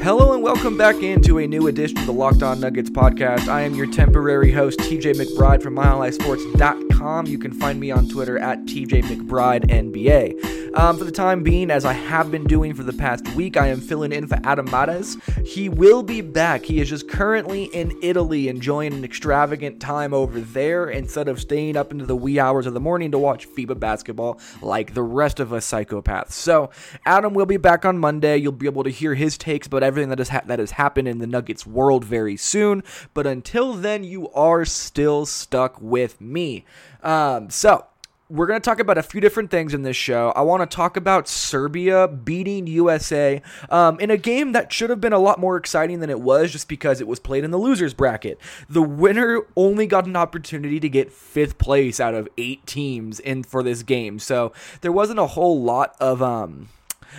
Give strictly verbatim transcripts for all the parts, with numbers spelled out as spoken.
Hello and welcome back into a new edition of the Locked On Nuggets podcast. I am your temporary host, T J McBride from my highlight sports dot com. You can find me on Twitter at T J McBride N B A. Um, for the time being, as I have been doing for the past week, I am filling in for Adam Mares. He will be back. He is just currently in Italy enjoying an extravagant time over there instead of staying up into the wee hours of the morning to watch FIBA basketball like the rest of us psychopaths. So Adam will be back on Monday. You'll be able to hear his takes, but every That has, ha- that has happened in the Nuggets world very soon. But until then, you are still stuck with me. Um, so we're going to talk about a few different things in this show. I want to talk about Serbia beating U S A um, in a game that should have been a lot more exciting than it was just because it was played in the loser's bracket. The winner only got an opportunity to get fifth place out of eight teams in for this game. So there wasn't a whole lot of... Um,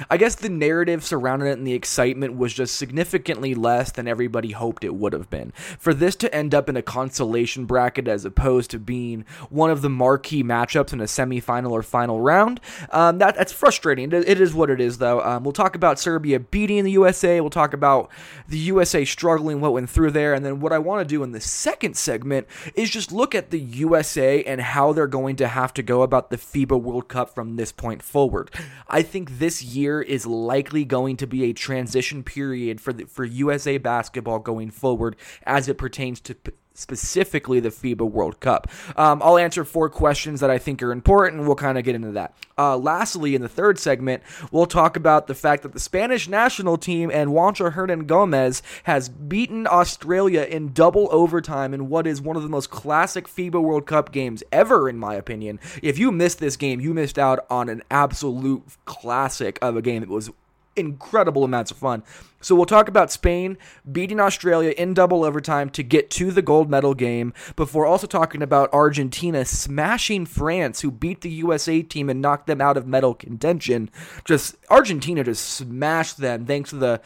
I guess the narrative surrounding it and the excitement was just significantly less than everybody hoped it would have been. For this to end up in a consolation bracket as opposed to being one of the marquee matchups in a semifinal or final round, um, that, that's frustrating. It, it is what it is, though. Um, we'll talk about Serbia beating the U S A. We'll talk about the U S A struggling, what went through there. And then what I want to do in the second segment is just look at the U S A and how they're going to have to go about the FIBA World Cup from this point forward. I think this year Year is likely going to be a transition period for the, for U S A basketball going forward as it pertains to p- specifically the FIBA World Cup. Um, I'll answer four questions that I think are important. We'll kind of get into that. Uh, lastly, in the third segment, we'll talk about the fact that the Spanish national team and Juancho Hernangomez has beaten Australia in double overtime in what is one of the most classic FIBA World Cup games ever, in my opinion. If you missed this game, you missed out on an absolute classic of a game. It was incredible amounts of fun. So we'll talk about Spain beating Australia in double overtime to get to the gold medal game before also talking about Argentina smashing France, who beat the U S A team and knocked them out of medal contention. Just Argentina just smashed them thanks to the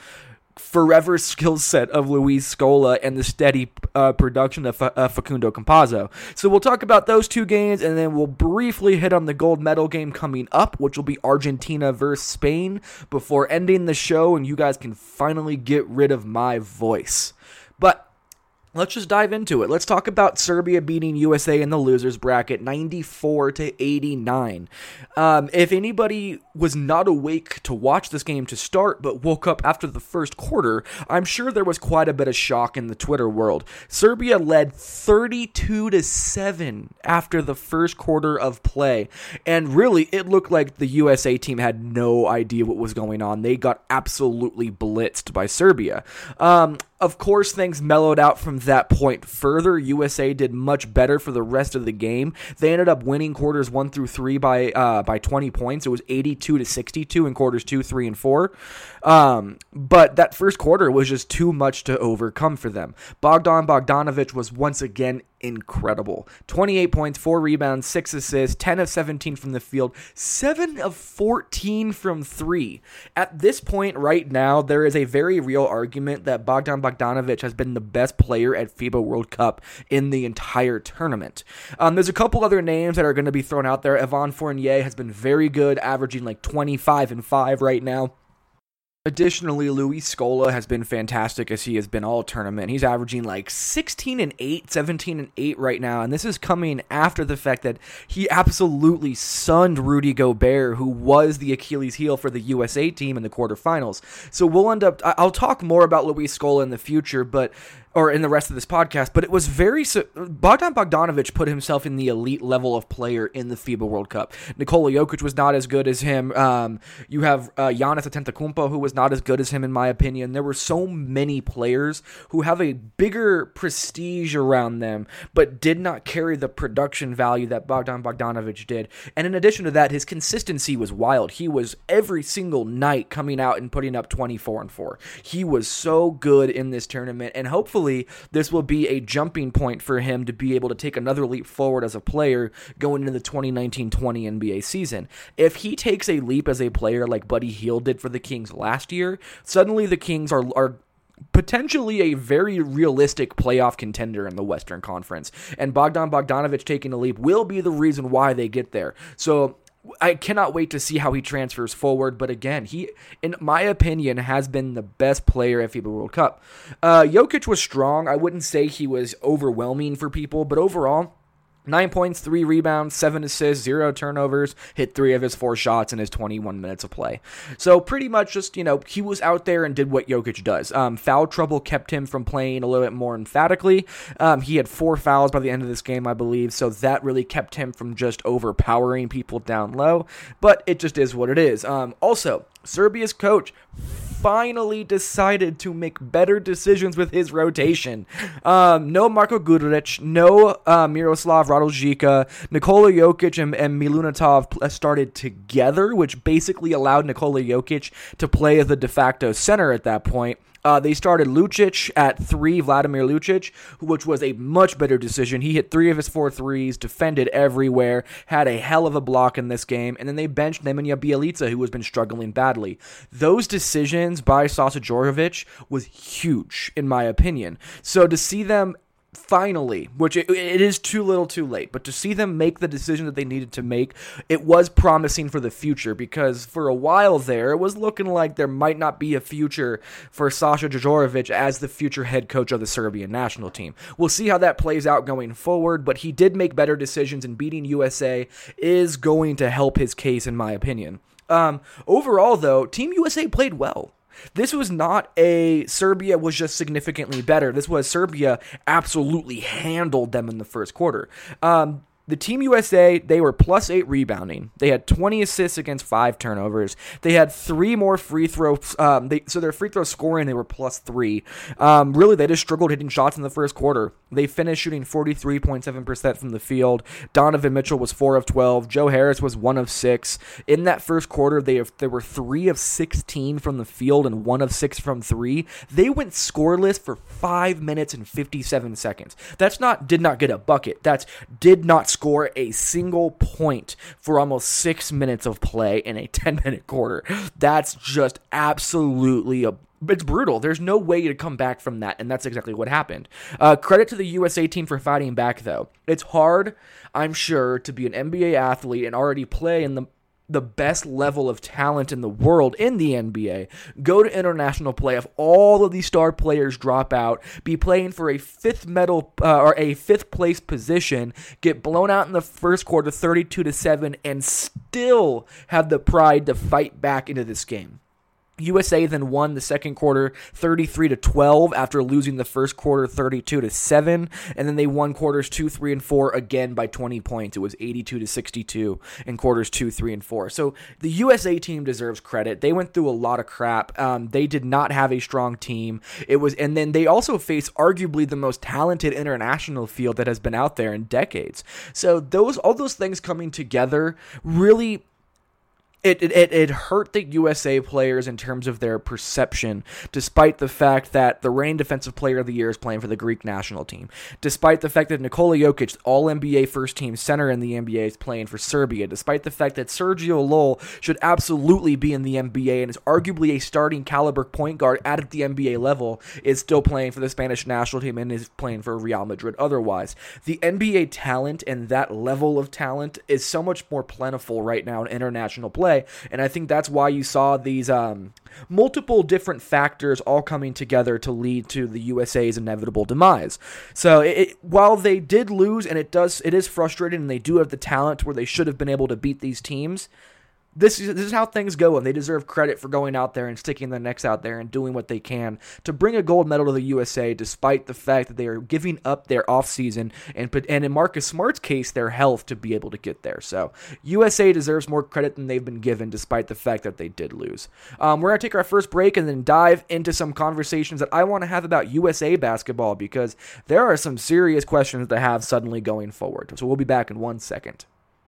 forever skill set of Luis Scola and the steady uh, production of F- uh, Facundo Campazzo. So we'll talk about those two games, and then we'll briefly hit on the gold medal game coming up, which will be Argentina versus Spain, before ending the show, and you guys can finally get rid of my voice. But let's just dive into it. Let's talk about Serbia beating U S A in the losers bracket, ninety-four to eighty-nine. Um, if anybody was not awake to watch this game to start, but woke up after the first quarter, I'm sure there was quite a bit of shock in the Twitter world. Serbia led thirty-two to seven after the first quarter of play, and really, it looked like the U S A team had no idea what was going on. They got absolutely blitzed by Serbia. Um, Of course, things mellowed out from that point further. U S A did much better for the rest of the game. They ended up winning quarters one through three by uh, by twenty points. It was eighty-two to sixty-two in quarters two, three, and four. Um, but that first quarter was just too much to overcome for them. Bogdan Bogdanović was once again incredible. twenty-eight points, four rebounds, six assists, ten of seventeen from the field, seven of fourteen from three. At this point right now, there is a very real argument that Bogdan Bogdanović has been the best player at FIBA World Cup in the entire tournament. Um, there's a couple other names that are going to be thrown out there. Evan Fournier has been very good, averaging like twenty-five and five right now. Additionally, Luis Scola has been fantastic as he has been all tournament. He's averaging like sixteen and eight, seventeen and eight right now, and this is coming after the fact that he absolutely sunned Rudy Gobert, who was the Achilles heel for the U S A team in the quarterfinals. So we'll end up, I'll talk more about Luis Scola in the future, but or in the rest of this podcast, but it was very... Bogdan Bogdanović put himself in the elite level of player in the FIBA World Cup. Nikola Jokic was not as good as him. Um, you have uh, Giannis Antetokounmpo, who was was not as good as him, in my opinion. There were so many players who have a bigger prestige around them, but did not carry the production value that Bogdan Bogdanović did. And in addition to that, his consistency was wild. He was every single night coming out and putting up twenty-four and four. He was so good in this tournament, and hopefully this will be a jumping point for him to be able to take another leap forward as a player going into the twenty nineteen twenty N B A season. If he takes a leap as a player like Buddy Hield did for the Kings last year, suddenly the Kings are are potentially a very realistic playoff contender in the Western Conference, and Bogdan Bogdanović taking a leap will be the reason why they get there. So I cannot wait to see how he transfers forward, but again, he, in my opinion, has been the best player at FIBA World Cup. Uh, Jokic was strong. I wouldn't say he was overwhelming for people, but overall, Nine points, three rebounds, seven assists, zero turnovers, hit three of his four shots in his twenty-one minutes of play. So pretty much just, you know, he was out there and did what Jokic does. Um, foul trouble kept him from playing a little bit more emphatically. Um, he had four fouls by the end of this game, I believe, so that really kept him from just overpowering people down low. But it just is what it is. Um, also, Serbia's coach finally decided to make better decisions with his rotation. Um, no Marko Gudurić, no uh, Miroslav Raduljica, Nikola Jokic and, and Milutinac started together, which basically allowed Nikola Jokic to play as the de facto center at that point. Uh, they started Lucic at three, Vladimir Lucic, which was a much better decision. He hit three of his four threes, defended everywhere, had a hell of a block in this game, and then they benched Nemanja Bjelica, who has been struggling badly. Those decisions by Saša Đorđević was huge, in my opinion. So to see them finally, which it, it is too little too late, but to see them make the decision that they needed to make, it was promising for the future, because for a while there, it was looking like there might not be a future for Saša Đorđević as the future head coach of the Serbian national team. We'll see how that plays out going forward, but he did make better decisions, and beating U S A is going to help his case, in my opinion. Um, overall, though, Team U S A played well. This was not a Serbia was just significantly better. This was Serbia absolutely handled them in the first quarter. Um, the Team U S A, they were plus eight rebounding. They had twenty assists against five turnovers. They had three more free throws. Um, they, so their free throw scoring, they were plus three. Um, really, they just struggled hitting shots in the first quarter. They finished shooting forty-three point seven percent from the field. Donovan Mitchell was four of twelve. Joe Harris was one of six. In that first quarter, they have, they were three of sixteen from the field and one of six from three. They went scoreless for five minutes and fifty-seven seconds. That's not did not get a bucket. That's did not score a single point for almost six minutes of play in a ten-minute quarter. That's just absolutely a It's brutal. There's no way to come back from that, and that's exactly what happened. Uh, credit to the U S A team for fighting back, though. It's hard, I'm sure, to be an N B A athlete and already play in the the best level of talent in the world in the N B A, go to international play, if all of these star players drop out, be playing for a fifth medal uh, or a fifth place position, get blown out in the first quarter thirty-two to seven, and still have the pride to fight back into this game. U S A then won the second quarter thirty-three to twelve after losing the first quarter thirty-two to seven, and then they won quarters two, three, and four again by twenty points. It was eighty-two to sixty-two in quarters two, three, and four. So the U S A team deserves credit. They went through a lot of crap. Um, they did not have a strong team. It was, and then they also faced arguably the most talented international field that has been out there in decades. So those all those things coming together really It, it it hurt the U S A players in terms of their perception, despite the fact that the reigning Defensive Player of the Year is playing for the Greek national team, despite the fact that Nikola Jokic, all N B A first-team center in the N B A, is playing for Serbia, despite the fact that Sergio Llull should absolutely be in the N B A and is arguably a starting caliber point guard at the N B A level, is still playing for the Spanish national team and is playing for Real Madrid otherwise. The N B A talent and that level of talent is so much more plentiful right now in international play. And I think that's why you saw these um, multiple different factors all coming together to lead to the U S A's inevitable demise. So it, it, while they did lose, and it does, it is frustrating, and they do have the talent where they should have been able to beat these teams, This is this is how things go, and they deserve credit for going out there and sticking their necks out there and doing what they can to bring a gold medal to the U S A, despite the fact that they are giving up their offseason and, and in Marcus Smart's case, their health to be able to get there. So U S A deserves more credit than they've been given, despite the fact that they did lose. Um, we're going to take our first break and then dive into some conversations that I want to have about U S A basketball, because there are some serious questions they have suddenly going forward. So we'll be back in one second.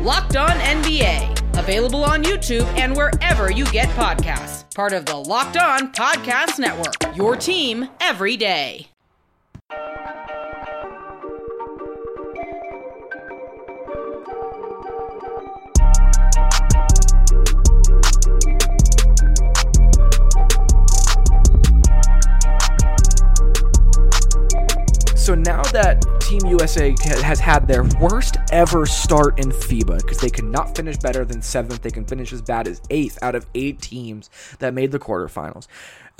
Locked On N B A, available on YouTube and wherever you get podcasts. Part of the Locked On Podcast Network, your team every day. So now that Team U S A has had their worst ever start in FIBA, because they could not finish better than seventh, they can finish as bad as eighth out of eight teams that made the quarterfinals.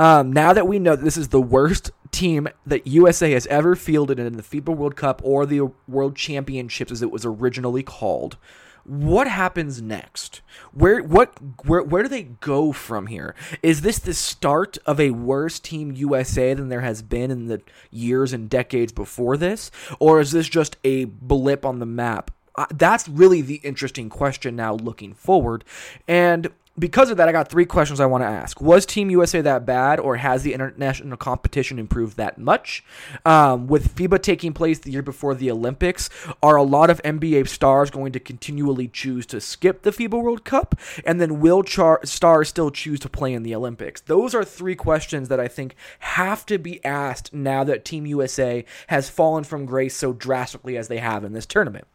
Um, now that we know that this is the worst team that U S A has ever fielded in the FIBA World Cup or the World Championships, as it was originally called, what happens next? Where what where where do they go from here? Is this the start of a worse Team U S A than there has been in the years and decades before this? Or is this just a blip on the map? Uh, that's really the interesting question now looking forward. And because of that, I got three questions I want to ask. Was Team U S A that bad, or has the international competition improved that much? Um, with FIBA taking place the year before the Olympics, are a lot of N B A stars going to continually choose to skip the FIBA World Cup? And then will char- stars still choose to play in the Olympics? Those are three questions that I think have to be asked now that Team U S A has fallen from grace so drastically as they have in this tournament.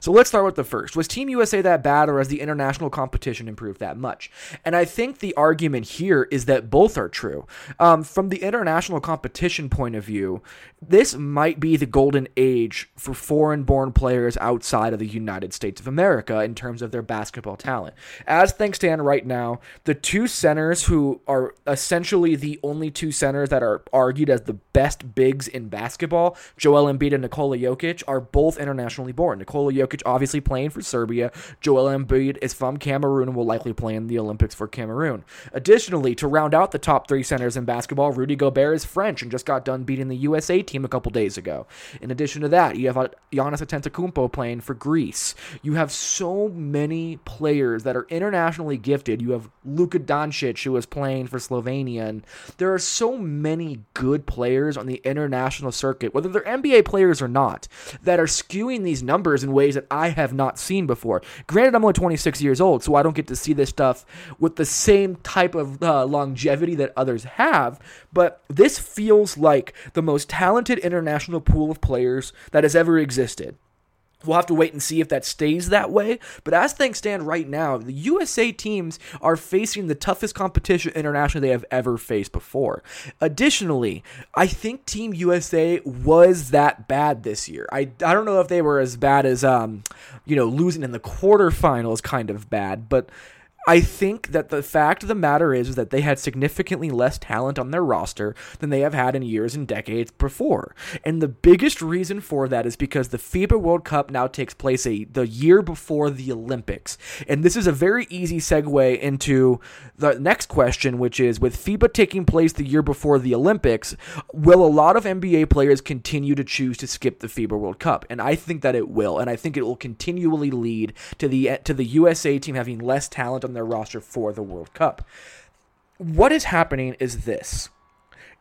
So let's start with the first. Was Team U S A that bad, or has the international competition improved that much? And I think the argument here is that both are true. Um, from the international competition point of view, this might be the golden age for foreign-born players outside of the United States of America in terms of their basketball talent. As things stand right now, the two centers who are essentially the only two centers that are argued as the best bigs in basketball, Joel Embiid and Nikola Jokic, are both internationally born. Nikola Jokic obviously playing for Serbia. Joel Embiid is from Cameroon and will likely play in the Olympics for Cameroon. Additionally, to round out the top three centers in basketball, Rudy Gobert is French and just got done beating the U S A team a couple days ago. In addition to that, you have Giannis Antetokounmpo playing for Greece. You have so many players that are internationally gifted. You have Luka Doncic, who is playing for Slovenia, and there are so many good players on the international circuit, whether they're N B A players or not, that are skewing these numbers in ways that I have not seen before. Granted, I'm only twenty-six years old, so I don't get to see this stuff with the same type of uh, longevity that others have, but this feels like the most talented international pool of players that has ever existed. We'll have to wait and see if that stays that way, but as things stand right now, the U S A teams are facing the toughest competition internationally they have ever faced before. Additionally, I think Team U S A was that bad this year. I, I don't know if they were as bad as, um, you know, losing in the quarterfinals kind of bad, but I think that the fact of the matter is, is that they had significantly less talent on their roster than they have had in years and decades before. And the biggest reason for that is because the FIBA World Cup now takes place a, the year before the Olympics. And this is a very easy segue into the next question, which is, with FIBA taking place the year before the Olympics, will a lot of N B A players continue to choose to skip the FIBA World Cup? And I think that it will. And I think it will continually lead to the to the U S A team having less talent on their roster for the World Cup. What is happening is this.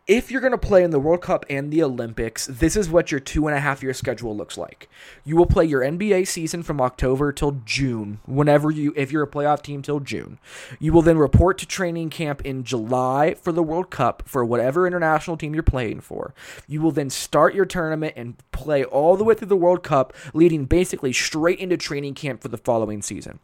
If you're going to play in the World Cup and the Olympics, this is what your two-and-a-half-year schedule looks like. You will play your N B A season from October till June, whenever you, if you're a playoff team, till June. You will then report to training camp in July for the World Cup for whatever international team you're playing for. You will then start your tournament and play all the way through the World Cup, leading basically straight into training camp for the following season.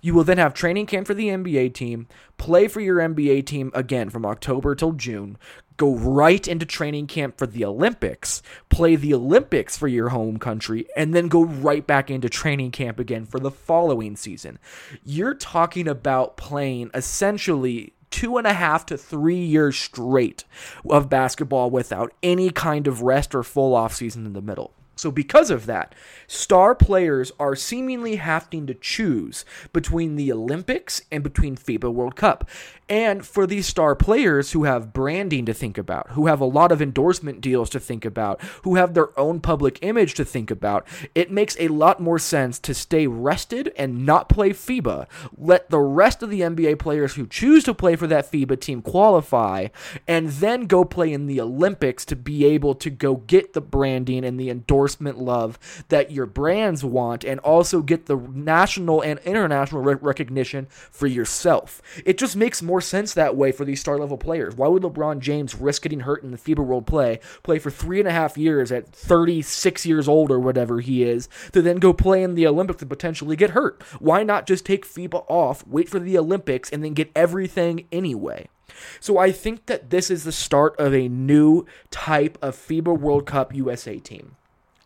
You will then have training camp for the N B A team, play for your N B A team again from October till June, go right into training camp for the Olympics, play the Olympics for your home country, and then go right back into training camp again for the following season. You're talking about playing essentially two and a half to three years straight of basketball without any kind of rest or full offseason in the middle. So because of that, star players are seemingly having to choose between the Olympics and between FIBA World Cup. And for these star players who have branding to think about, who have a lot of endorsement deals to think about, who have their own public image to think about, it makes a lot more sense to stay rested and not play FIBA. Let the rest of the N B A players who choose to play for that FIBA team qualify and then go play in the Olympics to be able to go get the branding and the endorsement love that your brands want, and also get the national and international re- recognition for yourself. It just makes more sense that way for these star level players. Why would LeBron James risk getting hurt in the FIBA World play, play for three and a half years at thirty-six years old or whatever he is, to then go play in the Olympics and potentially get hurt? Why not just take FIBA off, wait for the Olympics, and then get everything anyway? So I think that this is the start of a new type of FIBA World Cup U S A team.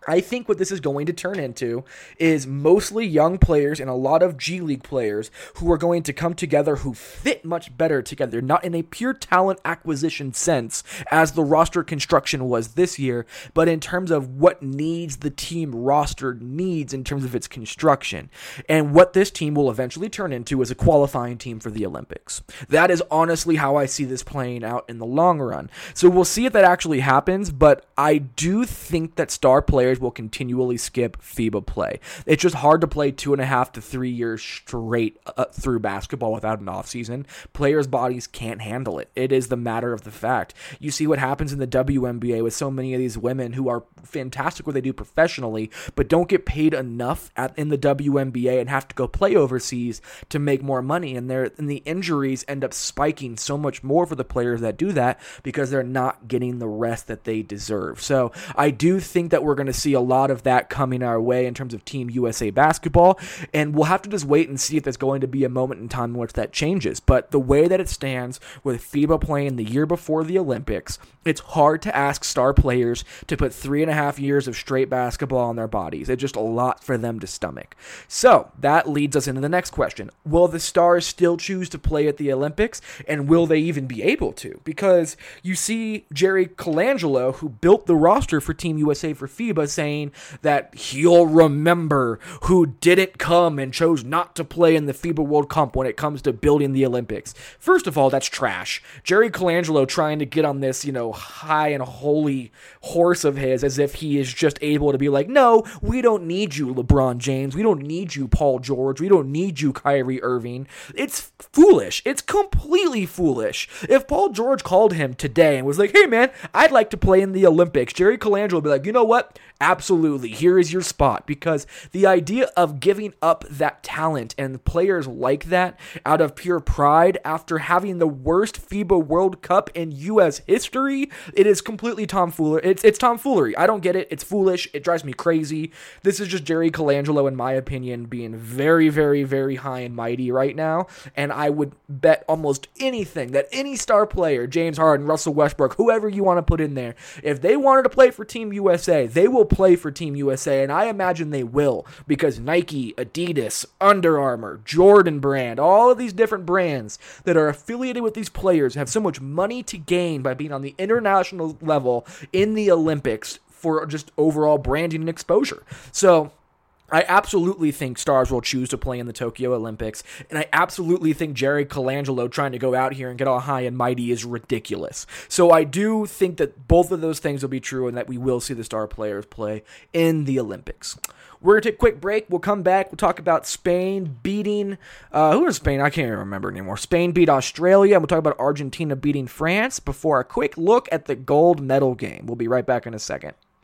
I think what this is going to turn into is mostly young players and a lot of G League players who are going to come together, who fit much better together, not in a pure talent acquisition sense as the roster construction was this year, but in terms of what needs the team roster needs in terms of its construction. And what this team will eventually turn into is a qualifying team for the Olympics. That is honestly how I see this playing out in the long run. So we'll see if that actually happens, but I do think that star players will continually skip FIBA play. It's just hard to play two and a half to three years straight uh, through basketball without an offseason. Players' bodies can't handle it. It is the matter of the fact. You see what happens in the W N B A with so many of these women who are fantastic what they do professionally, but don't get paid enough at, in the W N B A and have to go play overseas to make more money. And, they're, and the injuries end up spiking so much more for the players that do that because they're not getting the rest that they deserve. So I do think that we're going to see a lot of that coming our way in terms of Team U S A basketball, and we'll have to just wait and see if there's going to be a moment in time in which that changes. But the way that it stands with FIBA playing the year before the Olympics, it's hard to ask star players to put three and a half years of straight basketball on their bodies. It's just a lot for them to stomach. So that leads us into the next question. Will the stars still choose to play at the Olympics, and will they even be able to? Because you see Jerry Colangelo, who built the roster for Team U S A for FIBA, saying that he'll remember who didn't come and chose not to play in the FIBA World Cup when it comes to building the Olympics. First of all, that's trash. Jerry Colangelo trying to get on this, you know, high and holy horse of his as if he is just able to be like, no, we don't need you, LeBron James. We don't need you, Paul George. We don't need you, Kyrie Irving. It's foolish. It's completely foolish. If Paul George called him today and was like, hey man, I'd like to play in the Olympics, Jerry Colangelo would be like, you know what? Absolutely, here is your spot, because the idea of giving up that talent and players like that out of pure pride after having the worst FIBA World Cup in U S history, it is completely tomfoolery. It's it's tomfoolery. I don't get it. It's foolish. It drives me crazy. This is just Jerry Colangelo, in my opinion, being very, very, very high and mighty right now, and I would bet almost anything that any star player, James Harden, Russell Westbrook, whoever you want to put in there, if they wanted to play for Team U S A, they will play for Team U S A, and I imagine they will, because Nike, Adidas, Under Armour, Jordan Brand, all of these different brands that are affiliated with these players have so much money to gain by being on the international level in the Olympics for just overall branding and exposure. So I absolutely think stars will choose to play in the Tokyo Olympics, and I absolutely think Jerry Colangelo trying to go out here and get all high and mighty is ridiculous. So I do think that both of those things will be true, and that we will see the star players play in the Olympics. We're going to take a quick break. We'll come back. We'll talk about Spain beating uh, – who was Spain? I can't even remember anymore. Spain beat Australia, and we'll talk about Argentina beating France before a quick look at the gold medal game. We'll be right back in a second.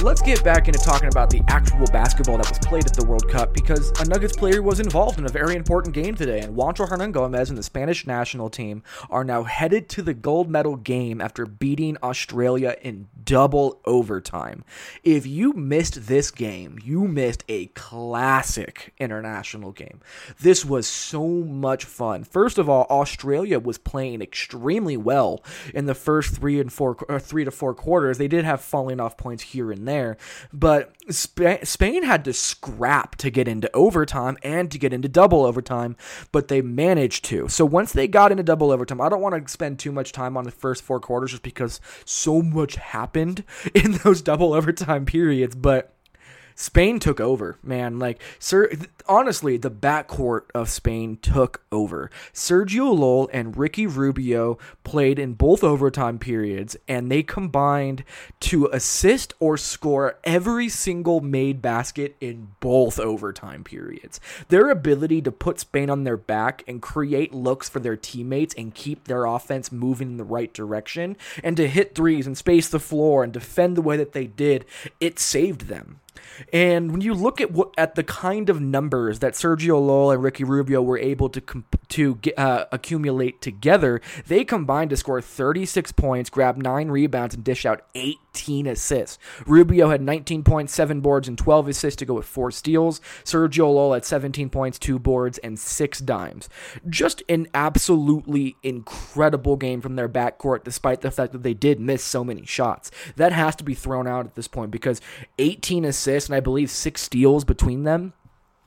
Let's get back into talking about the actual basketball that was played at the World Cup, because a Nuggets player was involved in a very important game today, and Juancho Hernangomez and the Spanish national team are now headed to the gold medal game after beating Australia in double overtime. If you missed this game, you missed a classic international game. This was so much fun. First of all, Australia was playing extremely well in the first three and four, or three to four quarters. They did have falling off points here and there. There, but Sp- Spain had to scrap to get into overtime and to get into double overtime, but they managed to. So once they got into double overtime, I don't want to spend too much time on the first four quarters just because so much happened in those double overtime periods, but Spain took over, man. Like, sir, honestly, the backcourt of Spain took over. Sergio Llull and Ricky Rubio played in both overtime periods, and they combined to assist or score every single made basket in both overtime periods. Their ability to put Spain on their back and create looks for their teammates and keep their offense moving in the right direction, and to hit threes and space the floor and defend the way that they did, it saved them. And when you look at what, at the kind of numbers that Sergio Llull and Ricky Rubio were able to comp- to get, uh, accumulate together, they combined to score thirty-six points, grab nine rebounds, and dish out eighteen assists. Rubio had nineteen points, seven boards, and twelve assists to go with four steals. Sergio Llull had seventeen points, two boards, and six dimes. Just an absolutely incredible game from their backcourt, despite the fact that they did miss so many shots. That has to be thrown out at this point, because eighteen assists and I believe six steals between them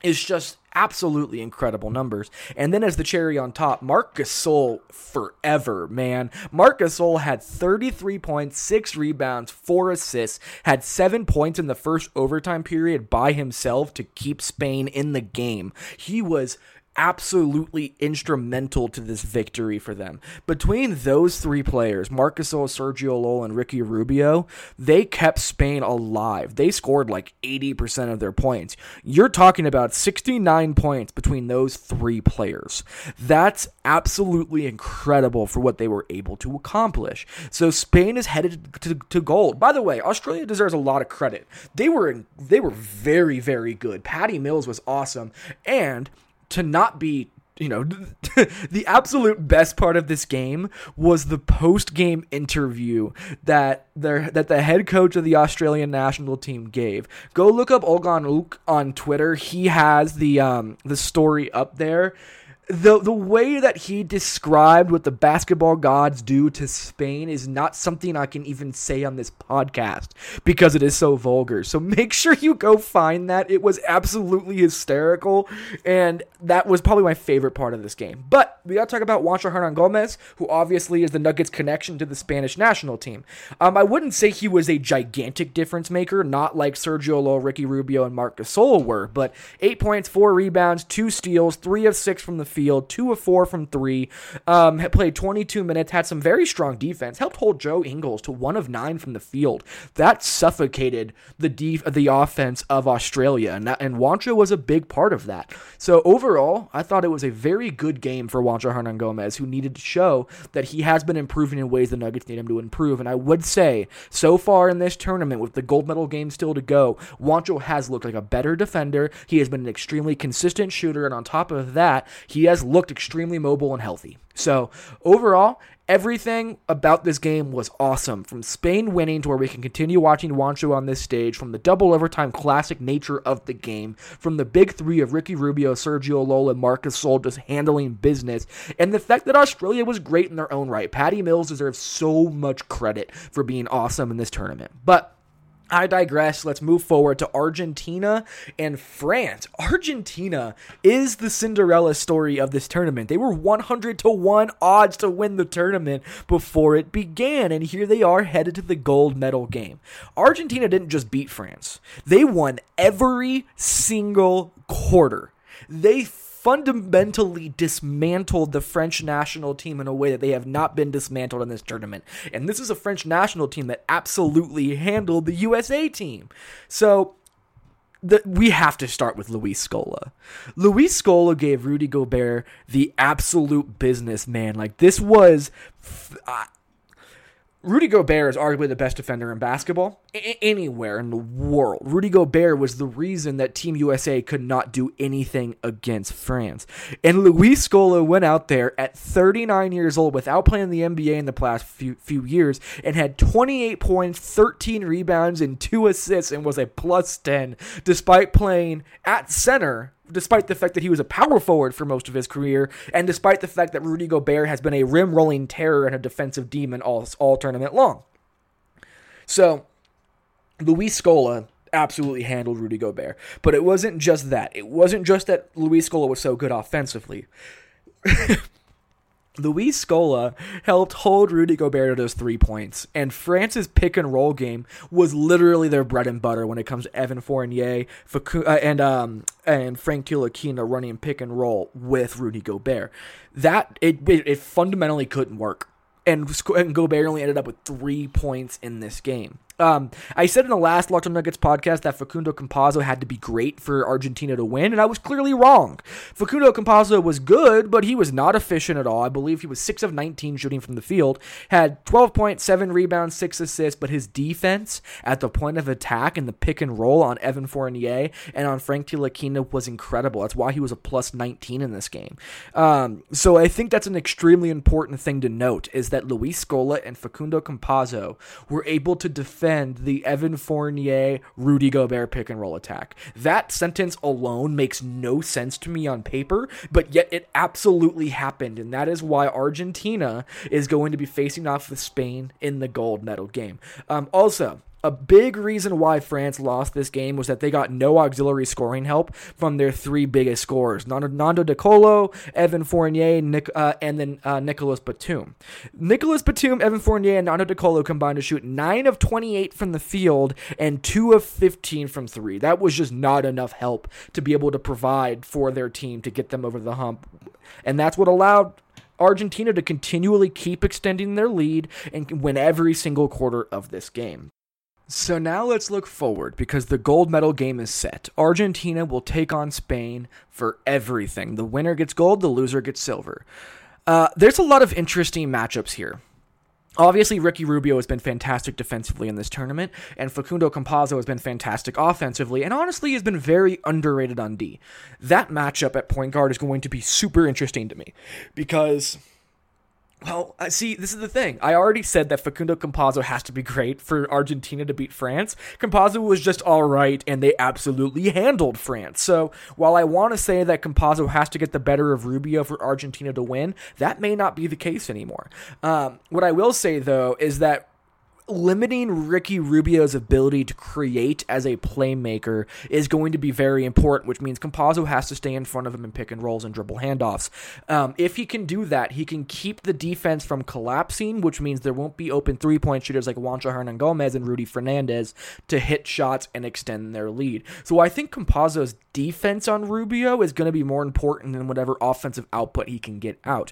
is just absolutely incredible numbers. And then as the cherry on top, Marc Gasol forever, man. Marc Gasol had thirty-three points, six rebounds, four assists, had seven points in the first overtime period by himself to keep Spain in the game. He was absolutely instrumental to this victory for them. Between those three players, Marc Gasol, Sergio Llull, and Ricky Rubio, they kept Spain alive. They scored like eighty percent of their points. You're talking about sixty-nine points between those three players. That's absolutely incredible for what they were able to accomplish. So Spain is headed to, to gold. By the way, Australia deserves a lot of credit. They were they were very, very good. Patty Mills was awesome, and to not be, you know, the absolute best part of this game was the post-game interview that their that the head coach of the Australian national team gave. Go look up Olgan Luke on Twitter. He has the um, the story up there. The the way that he described what the basketball gods do to Spain is not something I can even say on this podcast because it is so vulgar. So make sure you go find that. It was absolutely hysterical, and that was probably my favorite part of this game. But we got to talk about Juancho Hernangomez, who obviously is the Nuggets connection to the Spanish national team. Um, I wouldn't say he was a gigantic difference maker, not like Sergio Llull, Ricky Rubio, and Marc Gasol were, but eight points, four rebounds, two steals, three of six from the field. Field, two of four from three, um, played twenty-two minutes, had some very strong defense, helped hold Joe Ingles to one of nine from the field. That suffocated the def- the offense of Australia, and, that- and Juancho was a big part of that. So overall, I thought it was a very good game for Juancho Hernangomez, who needed to show that he has been improving in ways the Nuggets need him to improve. And I would say, so far in this tournament, with the gold medal game still to go, Juancho has looked like a better defender. He has been an extremely consistent shooter, and on top of that, he has has looked extremely mobile and healthy. So overall, everything about this game was awesome, from Spain winning to where we can continue watching Juancho on this stage, from the double overtime classic nature of the game, from the big three of Ricky Rubio, Sergio Llull, and Marc Gasol just handling business, and the fact that Australia was great in their own right. Patty Mills deserves so much credit for being awesome in this tournament. But I digress. Let's move forward to Argentina and France. Argentina is the Cinderella story of this tournament. They were one hundred to one odds to win the tournament before it began, and here they are headed to the gold medal game. Argentina didn't just beat France. They won every single quarter. They fundamentally dismantled the French national team in a way that they have not been dismantled in this tournament. And this is a French national team that absolutely handled the U S A team. So the, we have to start with Luis Scola. Luis Scola gave Rudy Gobert the absolute business, man. Like, this was... Uh, Rudy Gobert is arguably the best defender in basketball a- anywhere in the world. Rudy Gobert was the reason that Team U S A could not do anything against France. And Luis Scola went out there at thirty-nine years old without playing the N B A in the past few, few years and had twenty-eight points, thirteen rebounds, and two assists and was a plus ten despite playing at center, despite the fact that he was a power forward for most of his career, and despite the fact that Rudy Gobert has been a rim-rolling terror and a defensive demon all, all tournament long. So, Luis Scola absolutely handled Rudy Gobert. But it wasn't just that. It wasn't just that Luis Scola was so good offensively. Luis Scola helped hold Rudy Gobert to those three points, and France's pick-and-roll game was literally their bread and butter when it comes to Evan Fournier Facu- uh, and um, and Frank Ntilikina running pick-and-roll with Rudy Gobert. That, it, it, it fundamentally couldn't work, and, and Gobert only ended up with three points in this game. Um, I said in the last Locked On Nuggets podcast that Facundo Campazzo had to be great for Argentina to win, and I was clearly wrong. Facundo Campazzo was good, but he was not efficient at all. I believe he was six of nineteen shooting from the field, had twelve point seven rebounds, six assists, but his defense at the point of attack and the pick and roll on Evan Fournier and on Frank Ntilikina was incredible. That's why he was a plus nineteen in this game. Um, so I think that's an extremely important thing to note, is that Luis Scola and Facundo Campazzo were able to defend the Evan Fournier, Rudy Gobert pick and roll attack. That sentence alone makes no sense to me on paper, but yet it absolutely happened, and that is why Argentina is going to be facing off with Spain in the gold medal game. Um, also, a big reason why France lost this game was that they got no auxiliary scoring help from their three biggest scorers, Nando De Colo, Evan Fournier, Nick, uh, and then uh, Nicolas Batum. Nicolas Batum, Evan Fournier, and Nando De Colo combined to shoot nine of twenty-eight from the field and two of fifteen from three. That was just not enough help to be able to provide for their team to get them over the hump, and that's what allowed Argentina to continually keep extending their lead and win every single quarter of this game. So now let's look forward, because the gold medal game is set. Argentina will take on Spain for everything. The winner gets gold, the loser gets silver. Uh, there's a lot of interesting matchups here. Obviously, Ricky Rubio has been fantastic defensively in this tournament, and Facundo Campazzo has been fantastic offensively, and honestly has been very underrated on D. That matchup at point guard is going to be super interesting to me, because... Well, see, this is the thing. I already said that Facundo Campazzo has to be great for Argentina to beat France. Campazzo was just all right, and they absolutely handled France. So while I want to say that Campazzo has to get the better of Rubio for Argentina to win, that may not be the case anymore. Um, what I will say, though, is that limiting Ricky Rubio's ability to create as a playmaker is going to be very important, which means Campazzo has to stay in front of him in pick and rolls and dribble handoffs. Um, if he can do that, he can keep the defense from collapsing, which means there won't be open three-point shooters like Juancho Hernangomez and Rudy Fernandez to hit shots and extend their lead. So I think Campazzo's defense on Rubio is going to be more important than whatever offensive output he can get out.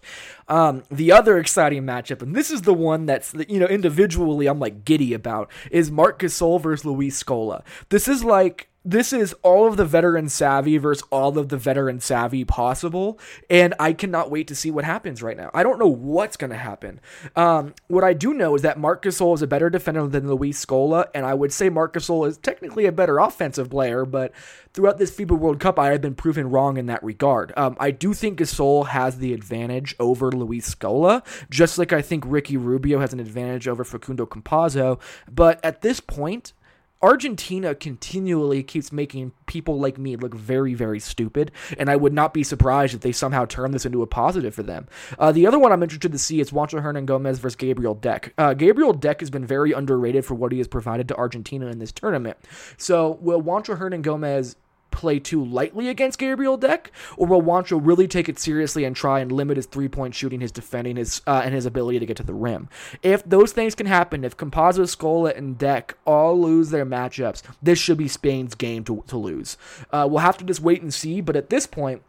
Um, the other exciting matchup, and this is the one that's, you know, individually I'm like giddy about, is Marc Gasol versus Luis Scola. This is like, this is all of the veteran savvy versus all of the veteran savvy possible, and I cannot wait to see what happens right now. I don't know what's going to happen. Um, what I do know is that Marc Gasol is a better defender than Luis Scola, and I would say Marc Gasol is technically a better offensive player, but throughout this FIBA World Cup, I have been proven wrong in that regard. Um, I do think Gasol has the advantage over Luis Scola, just like I think Ricky Rubio has an advantage over Facundo Campazzo, but at this point, Argentina continually keeps making people like me look very, very stupid, and I would not be surprised if they somehow turn this into a positive for them. Uh, the other one I'm interested to see is Juancho Hernangomez versus Gabriel Deck. Uh, Gabriel Deck has been very underrated for what he has provided to Argentina in this tournament. So will Juancho Hernangomez play too lightly against Gabriel Deck, or will Juancho really take it seriously and try and limit his three-point shooting, his defending, his uh, and his ability to get to the rim? If those things can happen, if Campazzo, Scola, and Deck all lose their matchups, this should be Spain's game to, to lose. Uh, we'll have to just wait and see, but at this point,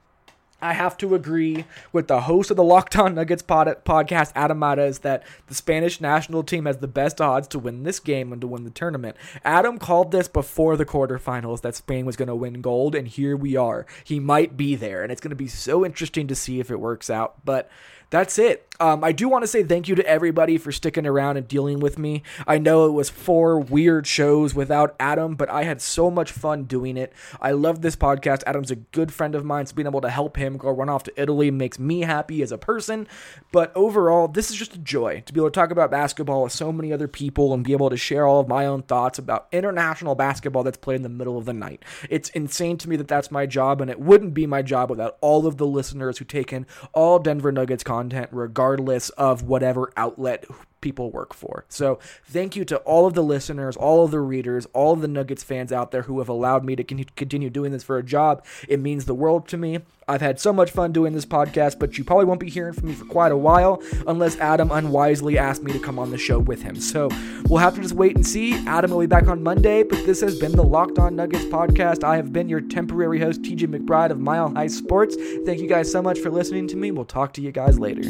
I have to agree with the host of the Locked On Nuggets pod- podcast, Adam Mares, that the Spanish national team has the best odds to win this game and to win the tournament. Adam called this before the quarterfinals that Spain was going to win gold, and here we are. He might be there, and it's going to be so interesting to see if it works out, but that's it. Um, I do want to say thank you to everybody for sticking around and dealing with me. I know it was four weird shows without Adam, but I had so much fun doing it. I love this podcast. Adam's a good friend of mine, so being able to help him go run off to Italy makes me happy as a person. But overall, this is just a joy to be able to talk about basketball with so many other people and be able to share all of my own thoughts about international basketball that's played in the middle of the night. It's insane to me that that's my job, and it wouldn't be my job without all of the listeners who take in all Denver Nuggets content. Content regardless of whatever outlet people work for. So thank you to all of the listeners, all of the readers, all of the Nuggets fans out there who have allowed me to continue doing this for a job. It means the world to me. I've had so much fun doing this podcast, but you probably won't be hearing from me for quite a while unless Adam unwisely asked me to come on the show with him. So we'll have to just wait and see. Adam will be back on Monday, but this has been the Locked On Nuggets podcast. I have been your temporary host, T J McBride of Mile High Sports. Thank you guys so much for listening to me. We'll talk to you guys later.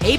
Hey,